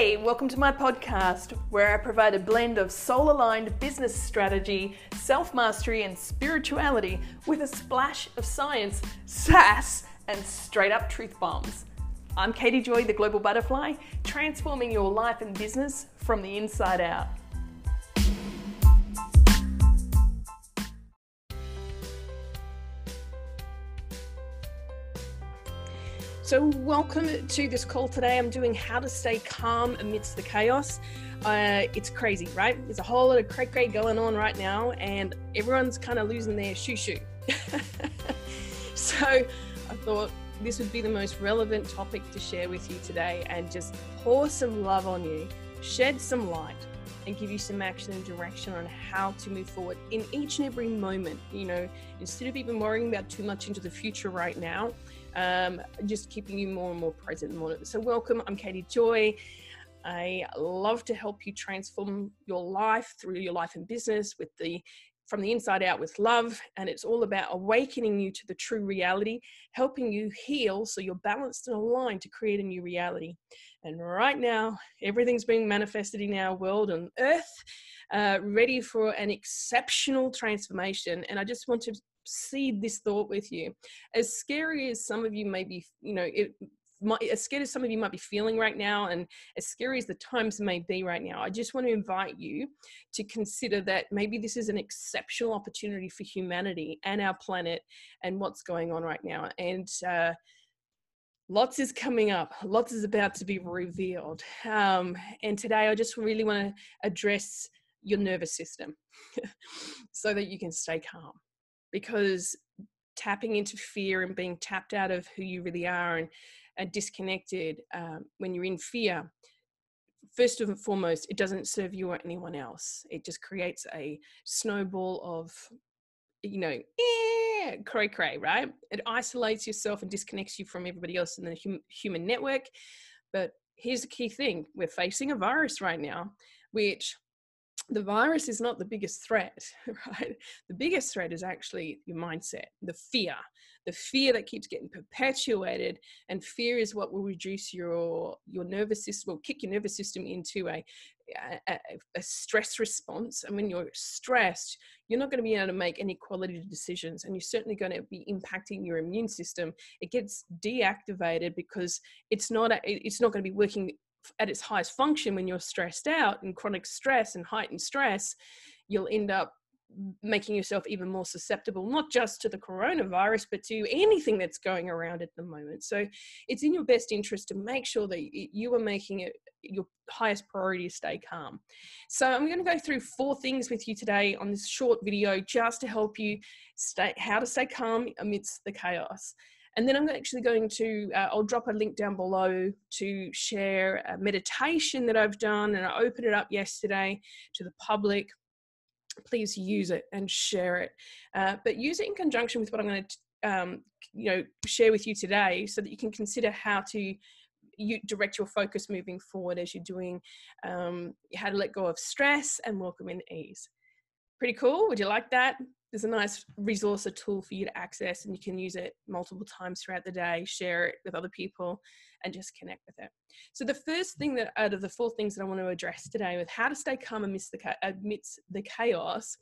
Hey, welcome to my podcast where I provide a blend of soul-aligned business strategy, self-mastery and spirituality with a splash of science, sass and straight-up truth bombs. I'm Katie Joy, the Global Butterfly, transforming your life and business from the inside out. So welcome to this call today. I'm doing how to stay calm amidst the chaos. It's crazy, right? There's a whole lot of cray-cray going on right now and everyone's kind of losing their shoo-shoo. So I thought this would be the most relevant topic to share with you today and just pour some love on you, shed some light and give you some action and direction on how to move forward in each and every moment. You know, instead of even worrying about too much into the future right now, just keeping you more and more present and more. So welcome, I'm Katie Joy. I love to help you transform your life through your life and business from the inside out with love. And it's all about awakening you to the true reality, helping you heal so you're balanced and aligned to create a new reality. And right now, everything's being manifested in our world and earth, ready for an exceptional transformation. And I just want to seed this thought with you. As scary as some of you may be, as scared as some of you might be feeling right now, and as scary as the times may be right now, I just want to invite you to consider that maybe this is an exceptional opportunity for humanity and our planet and what's going on right now. And lots is coming up. Lots is about to be revealed. And today I just really want to address your nervous system so that you can stay calm. Because tapping into fear and being tapped out of who you really are and disconnected when you're in fear, first and foremost, it doesn't serve you or anyone else. It just creates a snowball of, cray-cray, right? It isolates yourself and disconnects you from everybody else in the human network. But here's the key thing. We're facing a virus right now, which... the virus is not the biggest threat, right? The biggest threat is actually your mindset, the fear that keeps getting perpetuated. And fear is what will reduce your nervous system, will kick your nervous system into a stress response. And when you're stressed, you're not going to be able to make any quality decisions. And you're certainly going to be impacting your immune system. It gets deactivated because it's not going to be working at its highest function. When you're stressed out and chronic stress and heightened stress, you'll end up making yourself even more susceptible, not just to the coronavirus, but to anything that's going around at the moment. So it's in your best interest to make sure that you are making it your highest priority to stay calm. So I'm going to go through 4 things with you today on this short video, just to help you how to stay calm amidst the chaos. And then I'm actually going to, I'll drop a link down below to share a meditation that I've done, and I opened it up yesterday to the public. Please use it and share it, but use it in conjunction with what I'm going to, share with you today, so that you can consider how to direct your focus moving forward as you're doing, how to let go of stress and welcome in ease. Pretty cool. Would you like that? There's a nice resource, a tool for you to access, and you can use it multiple times throughout the day, share it with other people and just connect with it. So the first thing that out of the 4 things that I want to address today with how to stay calm amidst the chaos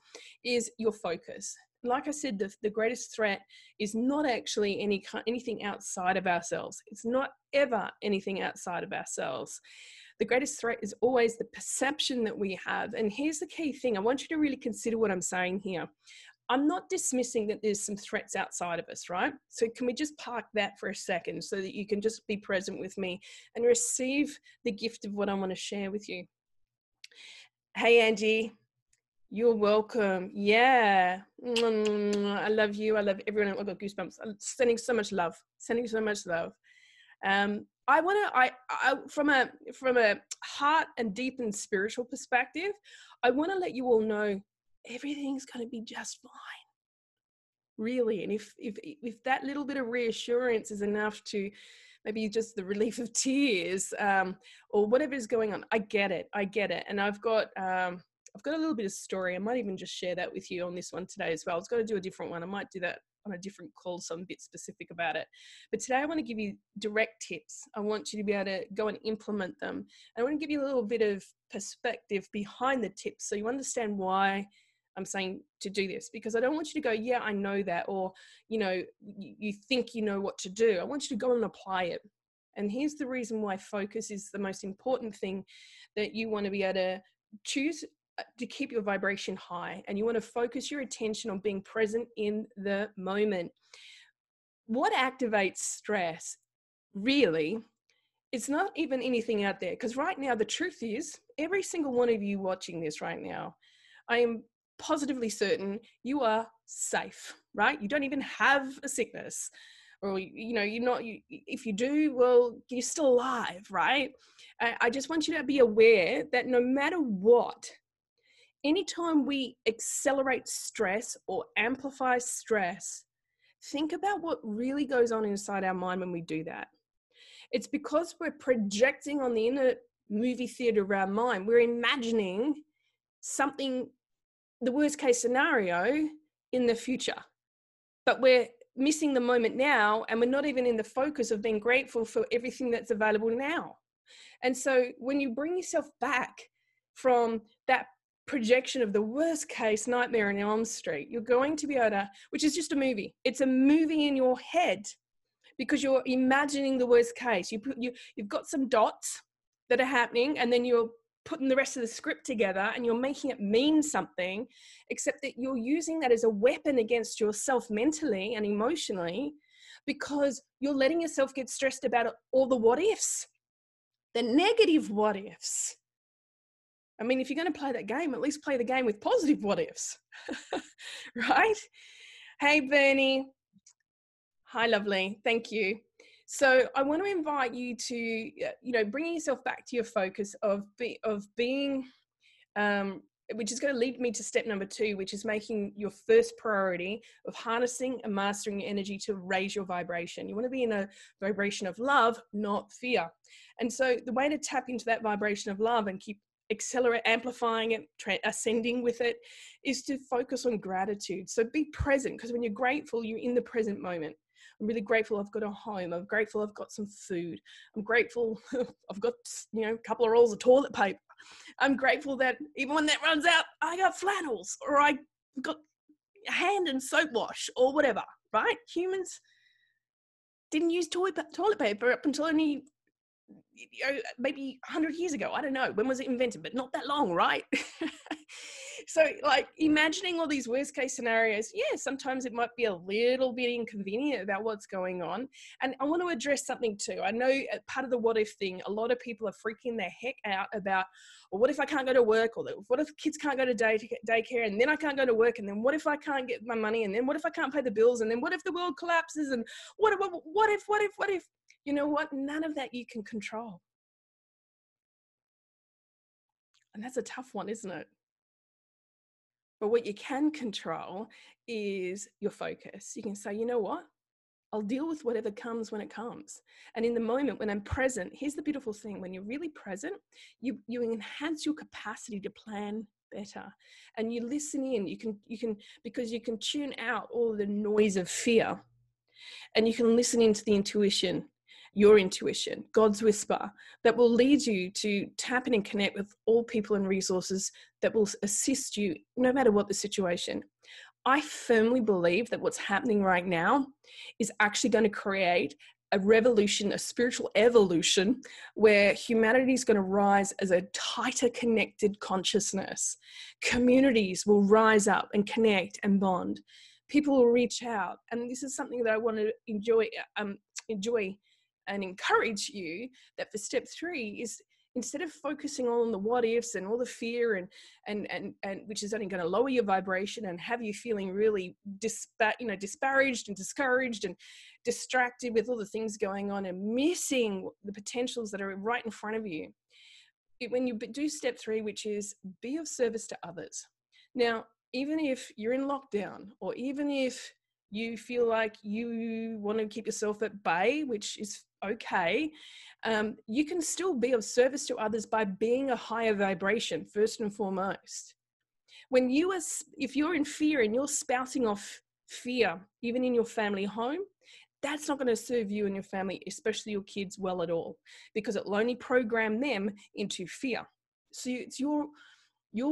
is your focus. Like I said, the greatest threat is not actually anything outside of ourselves. It's not ever anything outside of ourselves. The greatest threat is always the perception that we have. And here's the key thing. I want you to really consider what I'm saying here. I'm not dismissing that there's some threats outside of us, right? So can we just park that for a second so that you can just be present with me and receive the gift of what I want to share with you. Hey, Angie, you're welcome. Yeah. I love you. I love everyone. I've got goosebumps. I'm sending so much love, I want to, from a heart and deep and spiritual perspective, I want to let you all know everything's going to be just fine. Really. And if that little bit of reassurance is enough to maybe just the relief of tears, or whatever is going on, I get it. And I've got a little bit of story. I might even just share that with you on this one today as well. I was going to do a different one. I might do that on a different call, so I'm a bit specific about it. But today I want to give you direct tips. I want you to be able to go and implement them. And I want to give you a little bit of perspective behind the tips so you understand why I'm saying to do this, because I don't want you to go, yeah, I know that, or, you know, you think you know what to do. I want you to go and apply it. And here's the reason why focus is the most important thing that you want to be able to choose to keep your vibration high. And you want to focus your attention on being present in the moment. What activates stress? Really, it's not even anything out there. Because right now, the truth is, every single one of you watching this right now, I am positively certain you are safe, right? You don't even have a sickness. Or, you know, you're not, if you do, well, you're still alive, right? I just want you to be aware that no matter what, anytime we accelerate stress or amplify stress, think about what really goes on inside our mind when we do that. It's because we're projecting on the inner movie theater of our mind. We're imagining something, the worst case scenario in the future, but we're missing the moment now, and we're not even in the focus of being grateful for everything that's available now. And so when you bring yourself back from that projection of the worst case nightmare in Elm Street, you're going to be able to, which is just a movie, it's a movie in your head because you're imagining the worst case. You've got some dots that are happening, and then you're putting the rest of the script together and you're making it mean something, except that you're using that as a weapon against yourself mentally and emotionally, because you're letting yourself get stressed about all the what ifs, the negative what ifs. I mean, if you're going to play that game, at least play the game with positive what ifs, right? Hey, Bernie. Hi, lovely. Thank you. So I want to invite you to, you know, bringing yourself back to your focus of being, which is going to lead me to step number 2, which is making your first priority of harnessing and mastering your energy to raise your vibration. You want to be in a vibration of love, not fear. And so the way to tap into that vibration of love and keep amplifying it, ascending with it, is to focus on gratitude. So be present, because when you're grateful, you're in the present moment. I'm really grateful I've got a home. I'm grateful I've got some food. I'm grateful I've got, you know, a couple of rolls of toilet paper. I'm grateful that even when that runs out, I got flannels, or I got hand and soap wash, or whatever, right? Humans didn't use toilet paper up until only, you know, maybe 100 years ago. I don't know. When was it invented? But not that long, right? So like imagining all these worst case scenarios, yeah, sometimes it might be a little bit inconvenient about what's going on. And I want to address something too. I know part of the what if thing, a lot of people are freaking their heck out about, well, what if I can't go to work? Or what if kids can't go to daycare, and then I can't go to work? And then what if I can't get my money? And then what if I can't pay the bills? And then what if the world collapses? And what if? You know what? None of that you can control. And that's a tough one, isn't it? But what you can control is your focus. You can say, you know what? I'll deal with whatever comes when it comes. And in the moment when I'm present, here's the beautiful thing. When you're really present, you enhance your capacity to plan better. And you listen in. You can because you can tune out all the noise of fear. And you can listen into the intuition, your intuition, God's whisper, that will lead you to tap in and connect with all people and resources that will assist you no matter what the situation. I firmly believe that what's happening right now is actually going to create a revolution, a spiritual evolution, where humanity is going to rise as a tighter connected consciousness. Communities will rise up and connect and bond. People will reach out. And this is something that I want to enjoy and encourage you, that for step 3 is, instead of focusing on the what ifs and all the fear and which is only going to lower your vibration and have you feeling really disparaged and discouraged and distracted with all the things going on and missing the potentials that are right in front of you. When you do step 3, which is be of service to others. Now, even if you're in lockdown, or even if you feel like you want to keep yourself at bay, which is okay, you can still be of service to others by being a higher vibration, first and foremost. If you're in fear and you're spouting off fear, even in your family home, that's not going to serve you and your family, especially your kids, well at all, because it'll only program them into fear. So it's your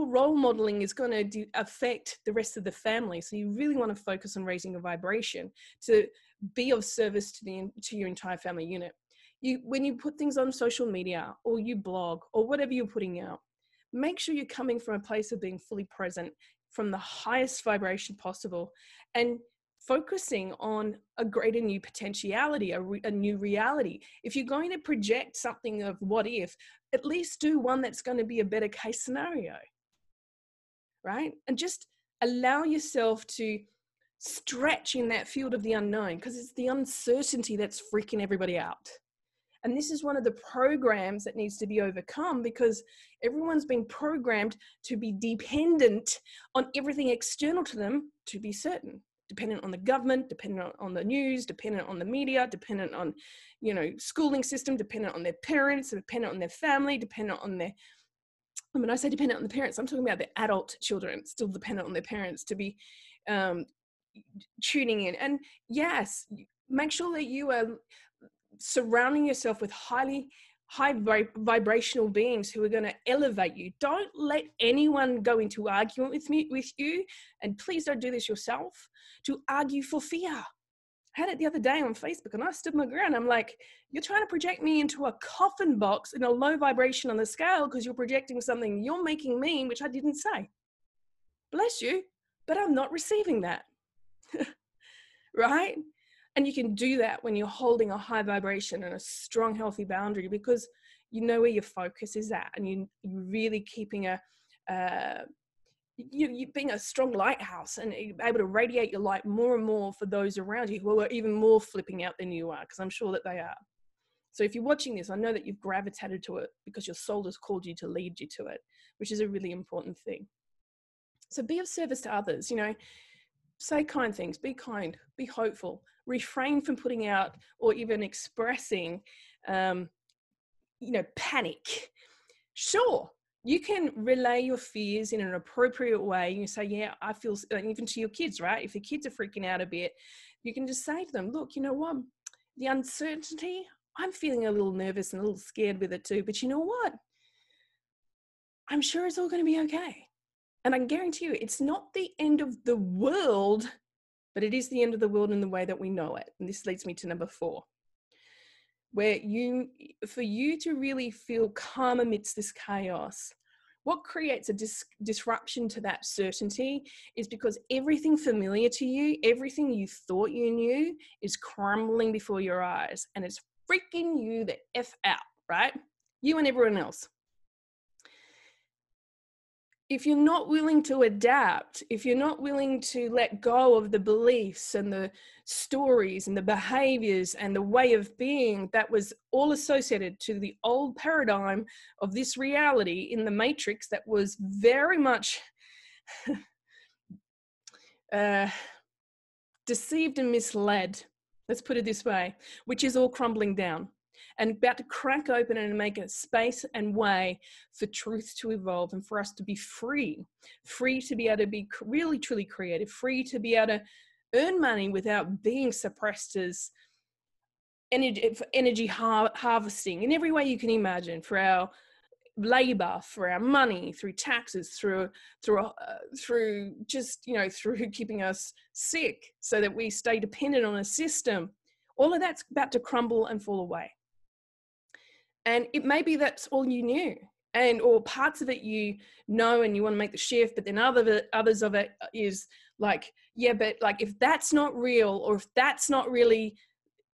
role modeling is going to affect the rest of the family. So you really want to focus on raising your vibration to be of service to your entire family unit. When you put things on social media or you blog or whatever you're putting out, make sure you're coming from a place of being fully present, from the highest vibration possible, and focusing on a greater new potentiality, a new reality. If you're going to project something of what if, at least do one that's going to be a better case scenario, right? And just allow yourself to stretch in that field of the unknown, because it's the uncertainty that's freaking everybody out. And this is one of the programs that needs to be overcome, because everyone's been programmed to be dependent on everything external to them to be certain. Dependent on the government, dependent on the news, dependent on the media, dependent on, schooling system, dependent on their parents, dependent on their family, dependent on their, when I say dependent on the parents, I'm talking about the adult children, still dependent on their parents to be tuning in. And yes, make sure that you are surrounding yourself with high vibrational beings who are going to elevate you. Don't let anyone go into argument with you, and please don't do this yourself, to argue for fear. I had it the other day on Facebook and I stood my ground. I'm like, you're trying to project me into a coffin box in a low vibration on the scale because you're projecting something you're making mean, which I didn't say. Bless you, but I'm not receiving that. Right? And you can do that when you're holding a high vibration and a strong, healthy boundary, because you know where your focus is at, and you're really keeping you being a strong lighthouse and able to radiate your light more and more for those around you who are even more flipping out than you are, because I'm sure that they are. So if you're watching this, I know that you've gravitated to it because your soul has called you to lead you to it, which is a really important thing. So be of service to others, Say kind things, be kind, be hopeful, refrain from putting out or even expressing, panic. Sure, you can relay your fears in an appropriate way. You say, yeah, I feel, even to your kids, right? If your kids are freaking out a bit, you can just say to them, look, you know what? The uncertainty, I'm feeling a little nervous and a little scared with it too, but you know what? I'm sure it's all going to be okay. And I can guarantee you, it's not the end of the world, but it is the end of the world in the way that we know it. And this leads me to number 4, where for you to really feel calm amidst this chaos, what creates a disruption to that certainty is because everything familiar to you, everything you thought you knew is crumbling before your eyes, and it's freaking you the F out, right? You and everyone else. If you're not willing to adapt, if you're not willing to let go of the beliefs and the stories and the behaviors and the way of being that was all associated to the old paradigm of this reality in the matrix that was very much deceived and misled, let's put it this way, which is all crumbling down and about to crack open and make a space and way for truth to evolve and for us to be free to be able to be really, truly creative, free to be able to earn money without being suppressed as energy harvesting in every way you can imagine, for our labor, for our money, through taxes, through just, through keeping us sick so that we stay dependent on a system. All of that's about to crumble and fall away. And it may be that's all you knew, and or parts of it and you want to make the shift, but then others of it is like, yeah, but like if that's not real, or if that's not really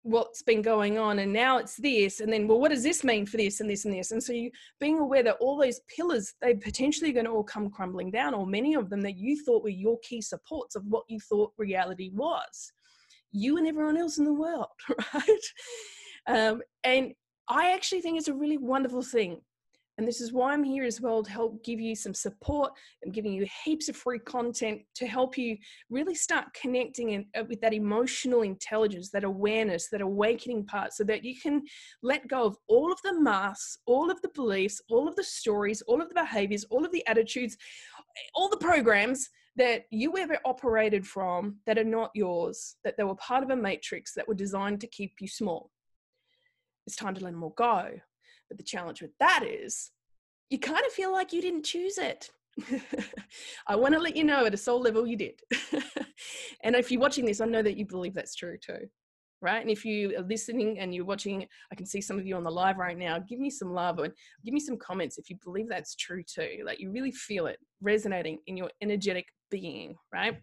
what's been going on, and now it's this, and then, well, what does this mean for this and this and this? And so you being aware that all those pillars, they potentially are going to all come crumbling down, or many of them that you thought were your key supports of what you thought reality was. You and everyone else in the world, right? And I actually think it's a really wonderful thing. And this is why I'm here as well, to help give you some support. I'm giving you heaps of free content to help you really start connecting with that emotional intelligence, that awareness, that awakening part, so that you can let go of all of the masks, all of the beliefs, all of the stories, all of the behaviors, all of the attitudes, all the programs that you ever operated from that are not yours, that they were part of a matrix that were designed to keep you small. It's time to let them all go. But the challenge with that is you kind of feel like you didn't choose it. I want to let you know at a soul level you did. And if you're watching this, I know that you believe that's true too, right? And if you are listening and you're watching, I can see some of you on the live right now, give me some love and give me some comments if you believe that's true too. Like you really feel it resonating in your energetic being, right?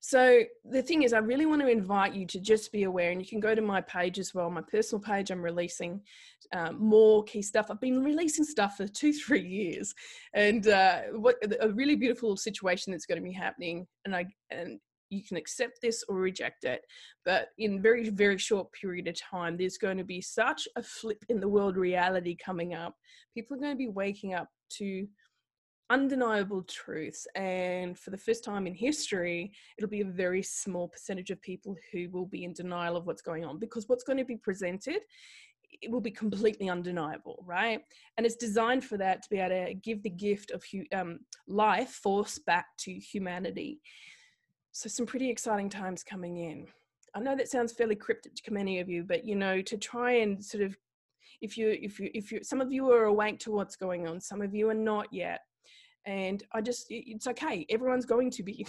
So the thing is, I really want to invite you to just be aware, and you can go to my page as well, my personal page. I'm releasing more key stuff. I've been releasing stuff for 2-3 years, and what a really beautiful situation that's going to be happening. And you can accept this or reject it, but in very, very short period of time, there's going to be such a flip in the world reality coming up. People are going to be waking up to undeniable truths, and for the first time in history, it'll be a very small percentage of people who will be in denial of what's going on, because what's going to be presented, it will be completely undeniable, right? And it's designed for that, to be able to give the gift of life force back to humanity. So some pretty exciting times coming in. I know that sounds fairly cryptic to many of you, but you know, to try and sort of, if you some of you are awake to what's going on, some of you are not yet. And I just, it's okay. Everyone's going to be,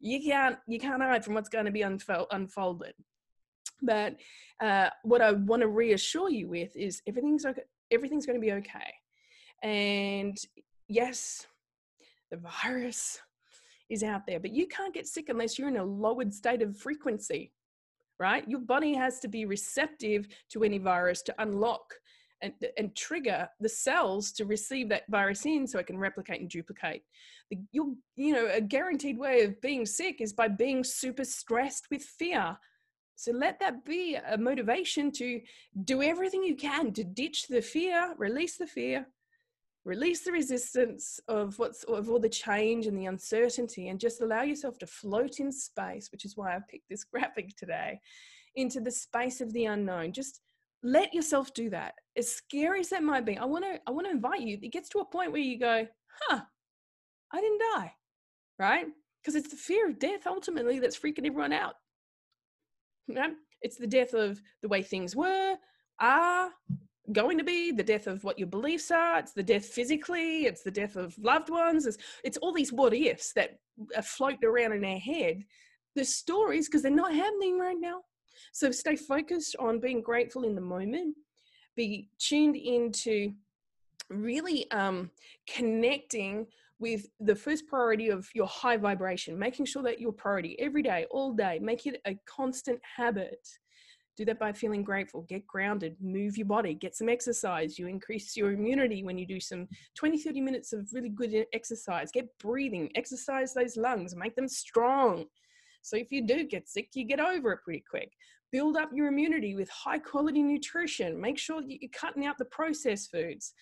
you can't hide from what's going to be unfolded. But what I want to reassure you with is everything's going to be okay. And yes, the virus is out there, but you can't get sick unless you're in a lowered state of frequency, right? Your body has to be receptive to any virus to unlock and trigger the cells to receive that virus in so it can replicate and duplicate. A guaranteed way of being sick is by being super stressed with fear. So let that be a motivation to do everything you can to ditch the fear, release the resistance of all the change and the uncertainty, and just allow yourself to float in space, which is why I picked this graphic today, into the space of the unknown. Just let yourself do that. As scary as that might be, I want to invite you. It gets to a point where you go, huh, I didn't die, right? Because it's the fear of death ultimately that's freaking everyone out. You know? It's the death of the way things were, are, going to be, the death of what your beliefs are, it's the death physically, it's the death of loved ones, it's all these what ifs that are floating around in our head. The stories, because they're not happening right now. So stay focused on being grateful in the moment, be tuned into really connecting with the first priority of your high vibration, making sure that your priority every day, all day, make it a constant habit. Do that by feeling grateful, get grounded, move your body, get some exercise. You increase your immunity when you do some 20-30 minutes of really good exercise. Get breathing, exercise those lungs, make them strong. So if you do get sick, you get over it pretty quick. Build up your immunity with high quality nutrition. Make sure that you're cutting out the processed foods.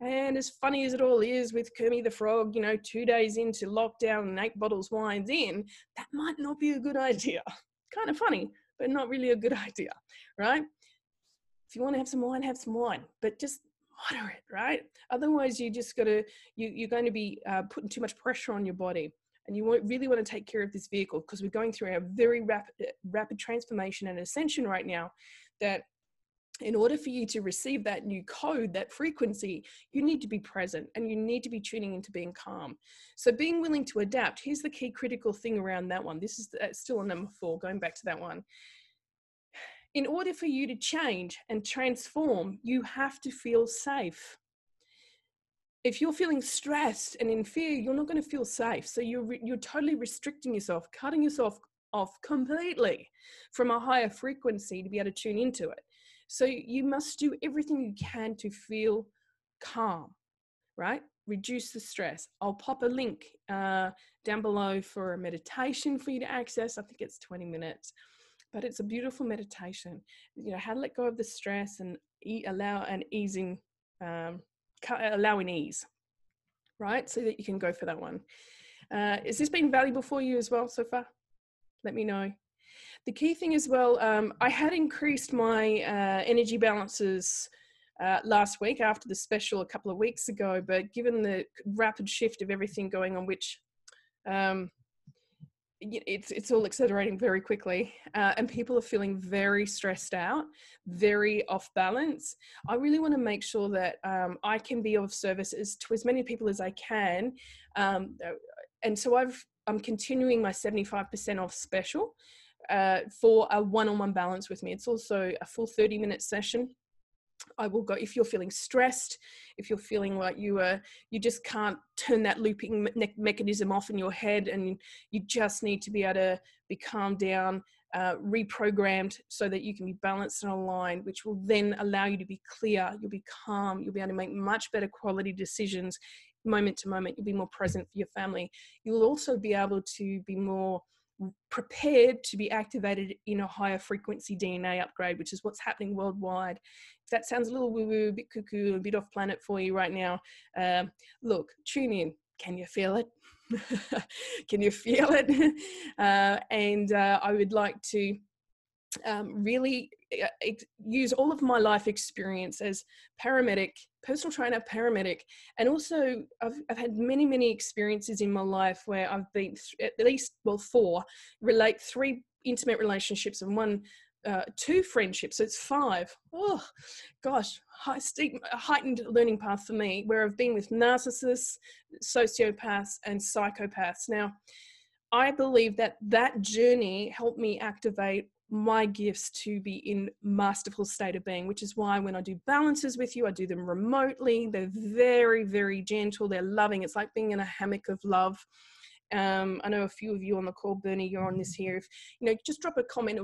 And as funny as it all is with Kermit the Frog, 2 days into lockdown and 8 bottles of wine in, that might not be a good idea. Kind of funny, but not really a good idea, right? If you want to have some wine, but just moderate, right? Otherwise, you're going to be putting too much pressure on your body. And you really want to take care of this vehicle, because we're going through a very rapid transformation and ascension right now, that in order for you to receive that new code, that frequency, you need to be present and you need to be tuning into being calm. So being willing to adapt, here's the key critical thing around that one. This is still on number 4, going back to that one. In order for you to change and transform, you have to feel safe. If you're feeling stressed and in fear, you're not going to feel safe. So you're totally restricting yourself, cutting yourself off completely from a higher frequency to be able to tune into it. So you must do everything you can to feel calm, right? Reduce the stress. I'll pop a link down below for a meditation for you to access. I think it's 20 minutes, but it's a beautiful meditation. How to let go of the stress and allowing ease, right? So that you can go for that one. Has this been valuable for you as well so far? Let me know. The key thing as well, I had increased my energy balances last week after the special a couple of weeks ago, but given the rapid shift of everything going on, which It's all accelerating very quickly, and people are feeling very stressed out, very off balance. I really want to make sure that I can be of service to as many people as I can, and so I'm continuing my 75% off special for a one-on-one balance with me. It's also a full 30-minute session. I will go, if you're feeling stressed, if you're feeling like you just can't turn that looping mechanism off in your head, and you just need to be able to be calmed down, reprogrammed so that you can be balanced and aligned, which will then allow you to be clear, you'll be calm, you'll be able to make much better quality decisions moment to moment, you'll be more present for your family. You'll also be able to be more prepared to be activated in a higher frequency DNA upgrade, which is what's happening worldwide. If that sounds a little woo-woo, a bit cuckoo, a bit off planet for you right now, look, tune in. Can you feel it? Can you feel it? And I would like to really use all of my life experience as paramedic, personal trainer, paramedic, and also I've had many experiences in my life where I've been at least, well, three intimate relationships and two friendships, so it's five. Oh gosh, heightened learning path for me, where I've been with narcissists, sociopaths and psychopaths. Now I believe that journey helped me activate my gifts to be in masterful state of being, which is why when I do balances with you, I do them remotely. They're very, very gentle. They're loving. It's like being in a hammock of love. I know a few of you on the call, Bernie, you're on this here. If just drop a comment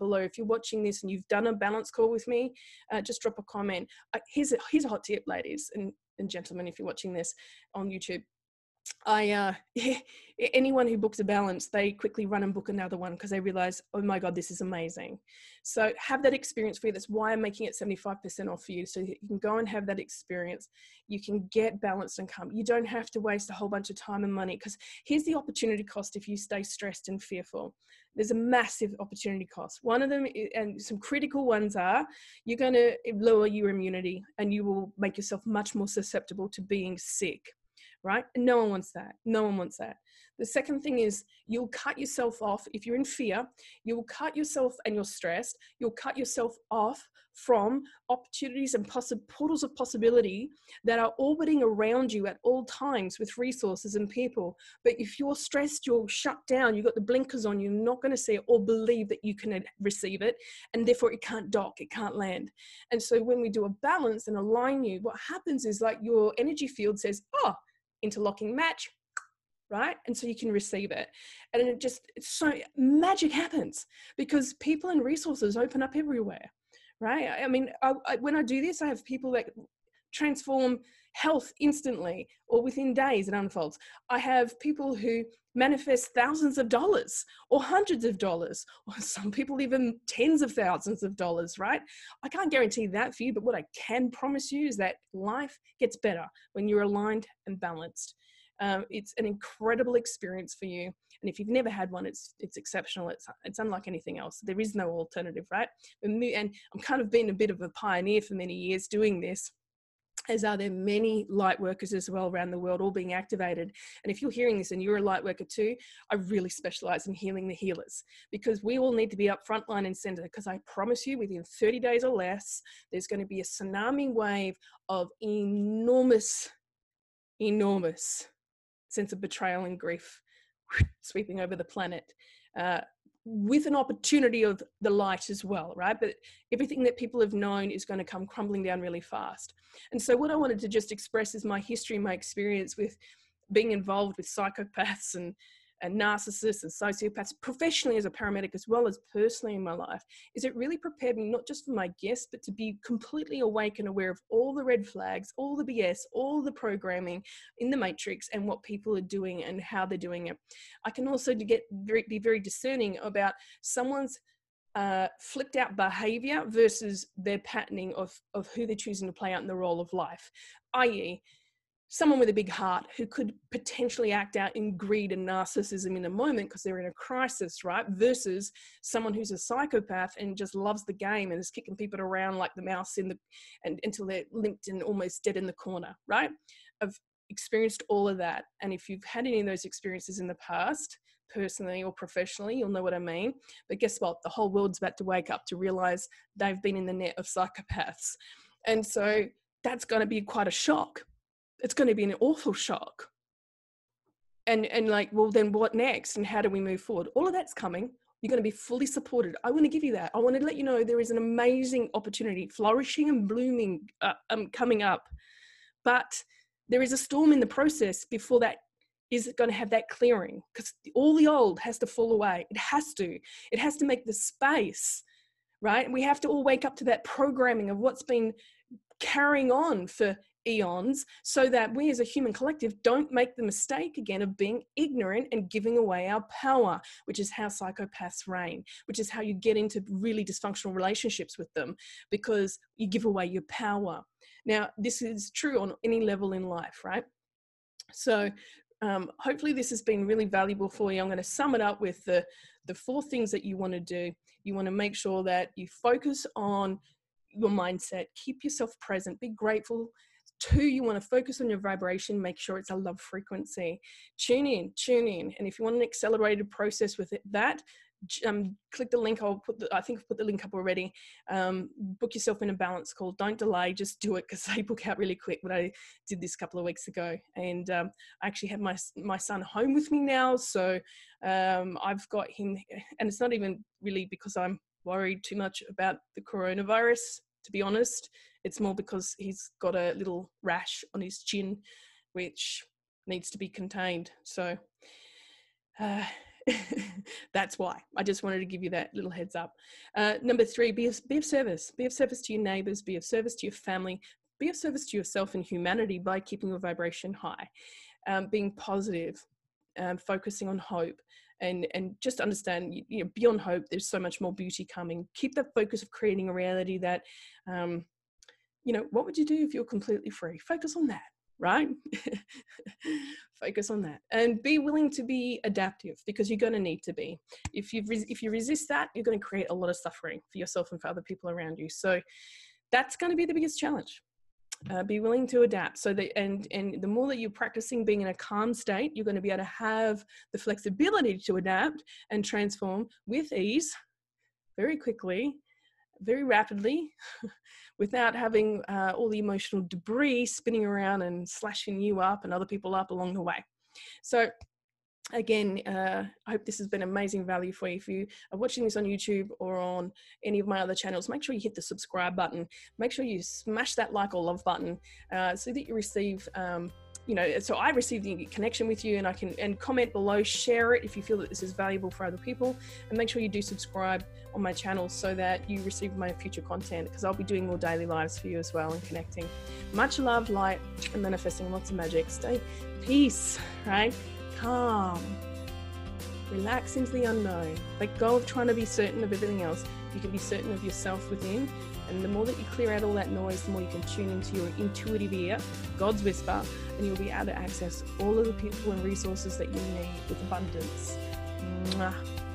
below. If you're watching this and you've done a balance call with me, just drop a comment. Here's a hot tip, ladies and gentlemen, if you're watching this on YouTube. Anyone who books a balance, they quickly run and book another one because they realize, oh my God, this is amazing. So have that experience for you. That's why I'm making it 75% off for you. So you can go and have that experience. You can get balanced and calm. You don't have to waste a whole bunch of time and money, because here's the opportunity cost if you stay stressed and fearful. There's a massive opportunity cost. One of them, and some critical ones, are you're going to lower your immunity and you will make yourself much more susceptible to being sick. Right? And no one wants that. No one wants that. The second thing is you'll cut yourself off. If you're in fear, you'll cut yourself, and you're stressed, you'll cut yourself off from opportunities and portals of possibility that are orbiting around you at all times with resources and people. But if you're stressed, you'll shut down. You've got the blinkers on. You're not going to see it or believe that you can receive it. And therefore it can't dock. It can't land. And so when we do a balance and align you, what happens is like your energy field says, oh, interlocking match, right? And so you can receive it. And it's so magic happens because people and resources open up everywhere, right? I mean, when I do this, I have people that transform health instantly or within days, it unfolds. I have people who manifest thousands of dollars or hundreds of dollars, or some people even tens of thousands of dollars, right? I can't guarantee that for you, but what I can promise you is that life gets better when you're aligned and balanced. It's an incredible experience for you. And if you've never had one, it's exceptional. It's unlike anything else. There is no alternative, right? And I'm kind of been a bit of a pioneer for many years doing this, as are there many light workers as well around the world, all being activated. And if you're hearing this and you're a light worker too, I really specialize in healing the healers, because we all need to be up front, line and center, because I promise you within 30 days or less, there's going to be a tsunami wave of enormous sense of betrayal and grief sweeping over the planet. With an opportunity of the light as well, right? But everything that people have known is going to come crumbling down really fast. And so what I wanted to just express is my history, my experience with being involved with psychopaths and narcissists and sociopaths, professionally as a paramedic as well as personally in my life, is it really prepared me not just for my guests, but to be completely awake and aware of all the red flags, all the BS, all the programming in the matrix and what people are doing and how they're doing it. I can also be very discerning about someone's flipped out behavior versus their patterning of who they're choosing to play out in the role of life, i.e., someone with a big heart who could potentially act out in greed and narcissism in a moment because they're in a crisis, right? Versus someone who's a psychopath and just loves the game and is kicking people around like the mouse and until they're limped and almost dead in the corner, right? Of experienced all of that. And if you've had any of those experiences in the past, personally or professionally, you'll know what I mean. But guess what? The whole world's about to wake up to realize they've been in the net of psychopaths. And so that's going to be quite a shock. It's going to be an awful shock. And like, well, then what next? And how do we move forward? All of that's coming. You're going to be fully supported. I want to give you that. I want to let you know there is an amazing opportunity, flourishing and blooming, coming up. But there is a storm in the process before that is going to have that clearing, because all the old has to fall away. It has to make the space, right? We have to all wake up to that programming of what's been carrying on for eons, so that we as a human collective don't make the mistake again of being ignorant and giving away our power, which is how psychopaths reign, which is how you get into really dysfunctional relationships with them, because you give away your power. Now, this is true on any level in life, right? So hopefully this has been really valuable for you. I'm going to sum it up with the four things that you want to do. You want to make sure that you focus on your mindset, keep yourself present, be grateful. 2, you want to focus on your vibration, make sure it's a love frequency. Tune in. And if you want an accelerated process with it, that, click the link. I think I've put the link up already. Book yourself in a balance call. Don't delay, just do it, because they book out really quick. When I did this a couple of weeks ago, and I actually have my son home with me now. So I've got him, and it's not even really because I'm worried too much about the coronavirus, to be honest. It's more because he's got a little rash on his chin, which needs to be contained. So that's why. I just wanted to give you that little heads up. Number 3, be of service. Be of service to your neighbours. Be of service to your family. Be of service to yourself and humanity by keeping your vibration high, being positive, focusing on hope. And just understand, you know, beyond hope, there's so much more beauty coming. Keep that focus of creating a reality that, you know, what would you do if you're completely free? Focus on that, right? Focus on that. And be willing to be adaptive, because you're going to need to be. If you resist that, you're going to create a lot of suffering for yourself and for other people around you. So that's going to be the biggest challenge. Be willing to adapt, so that and the more that you're practicing being in a calm state, you're going to be able to have the flexibility to adapt and transform with ease, very quickly, very rapidly, without having all the emotional debris spinning around and slashing you up and other people up along the way. So again, I hope this has been amazing value for you. If you are watching this on YouTube or on any of my other channels, make sure you hit the subscribe button. Make sure you smash that like or love button, so that you receive, you know, so I receive the connection with you, and I can comment below, share it if you feel that this is valuable for other people, and make sure you do subscribe on my channel so that you receive my future content, because I'll be doing more daily lives for you as well and connecting. Much love, light, and manifesting lots of magic. Stay peace, right? Calm, relax into the unknown. Let go of trying to be certain of everything else. You can be certain of yourself within, and the more that you clear out all that noise, the more you can tune into your intuitive ear, God's whisper, and you'll be able to access all of the people and resources that you need with abundance. Mwah.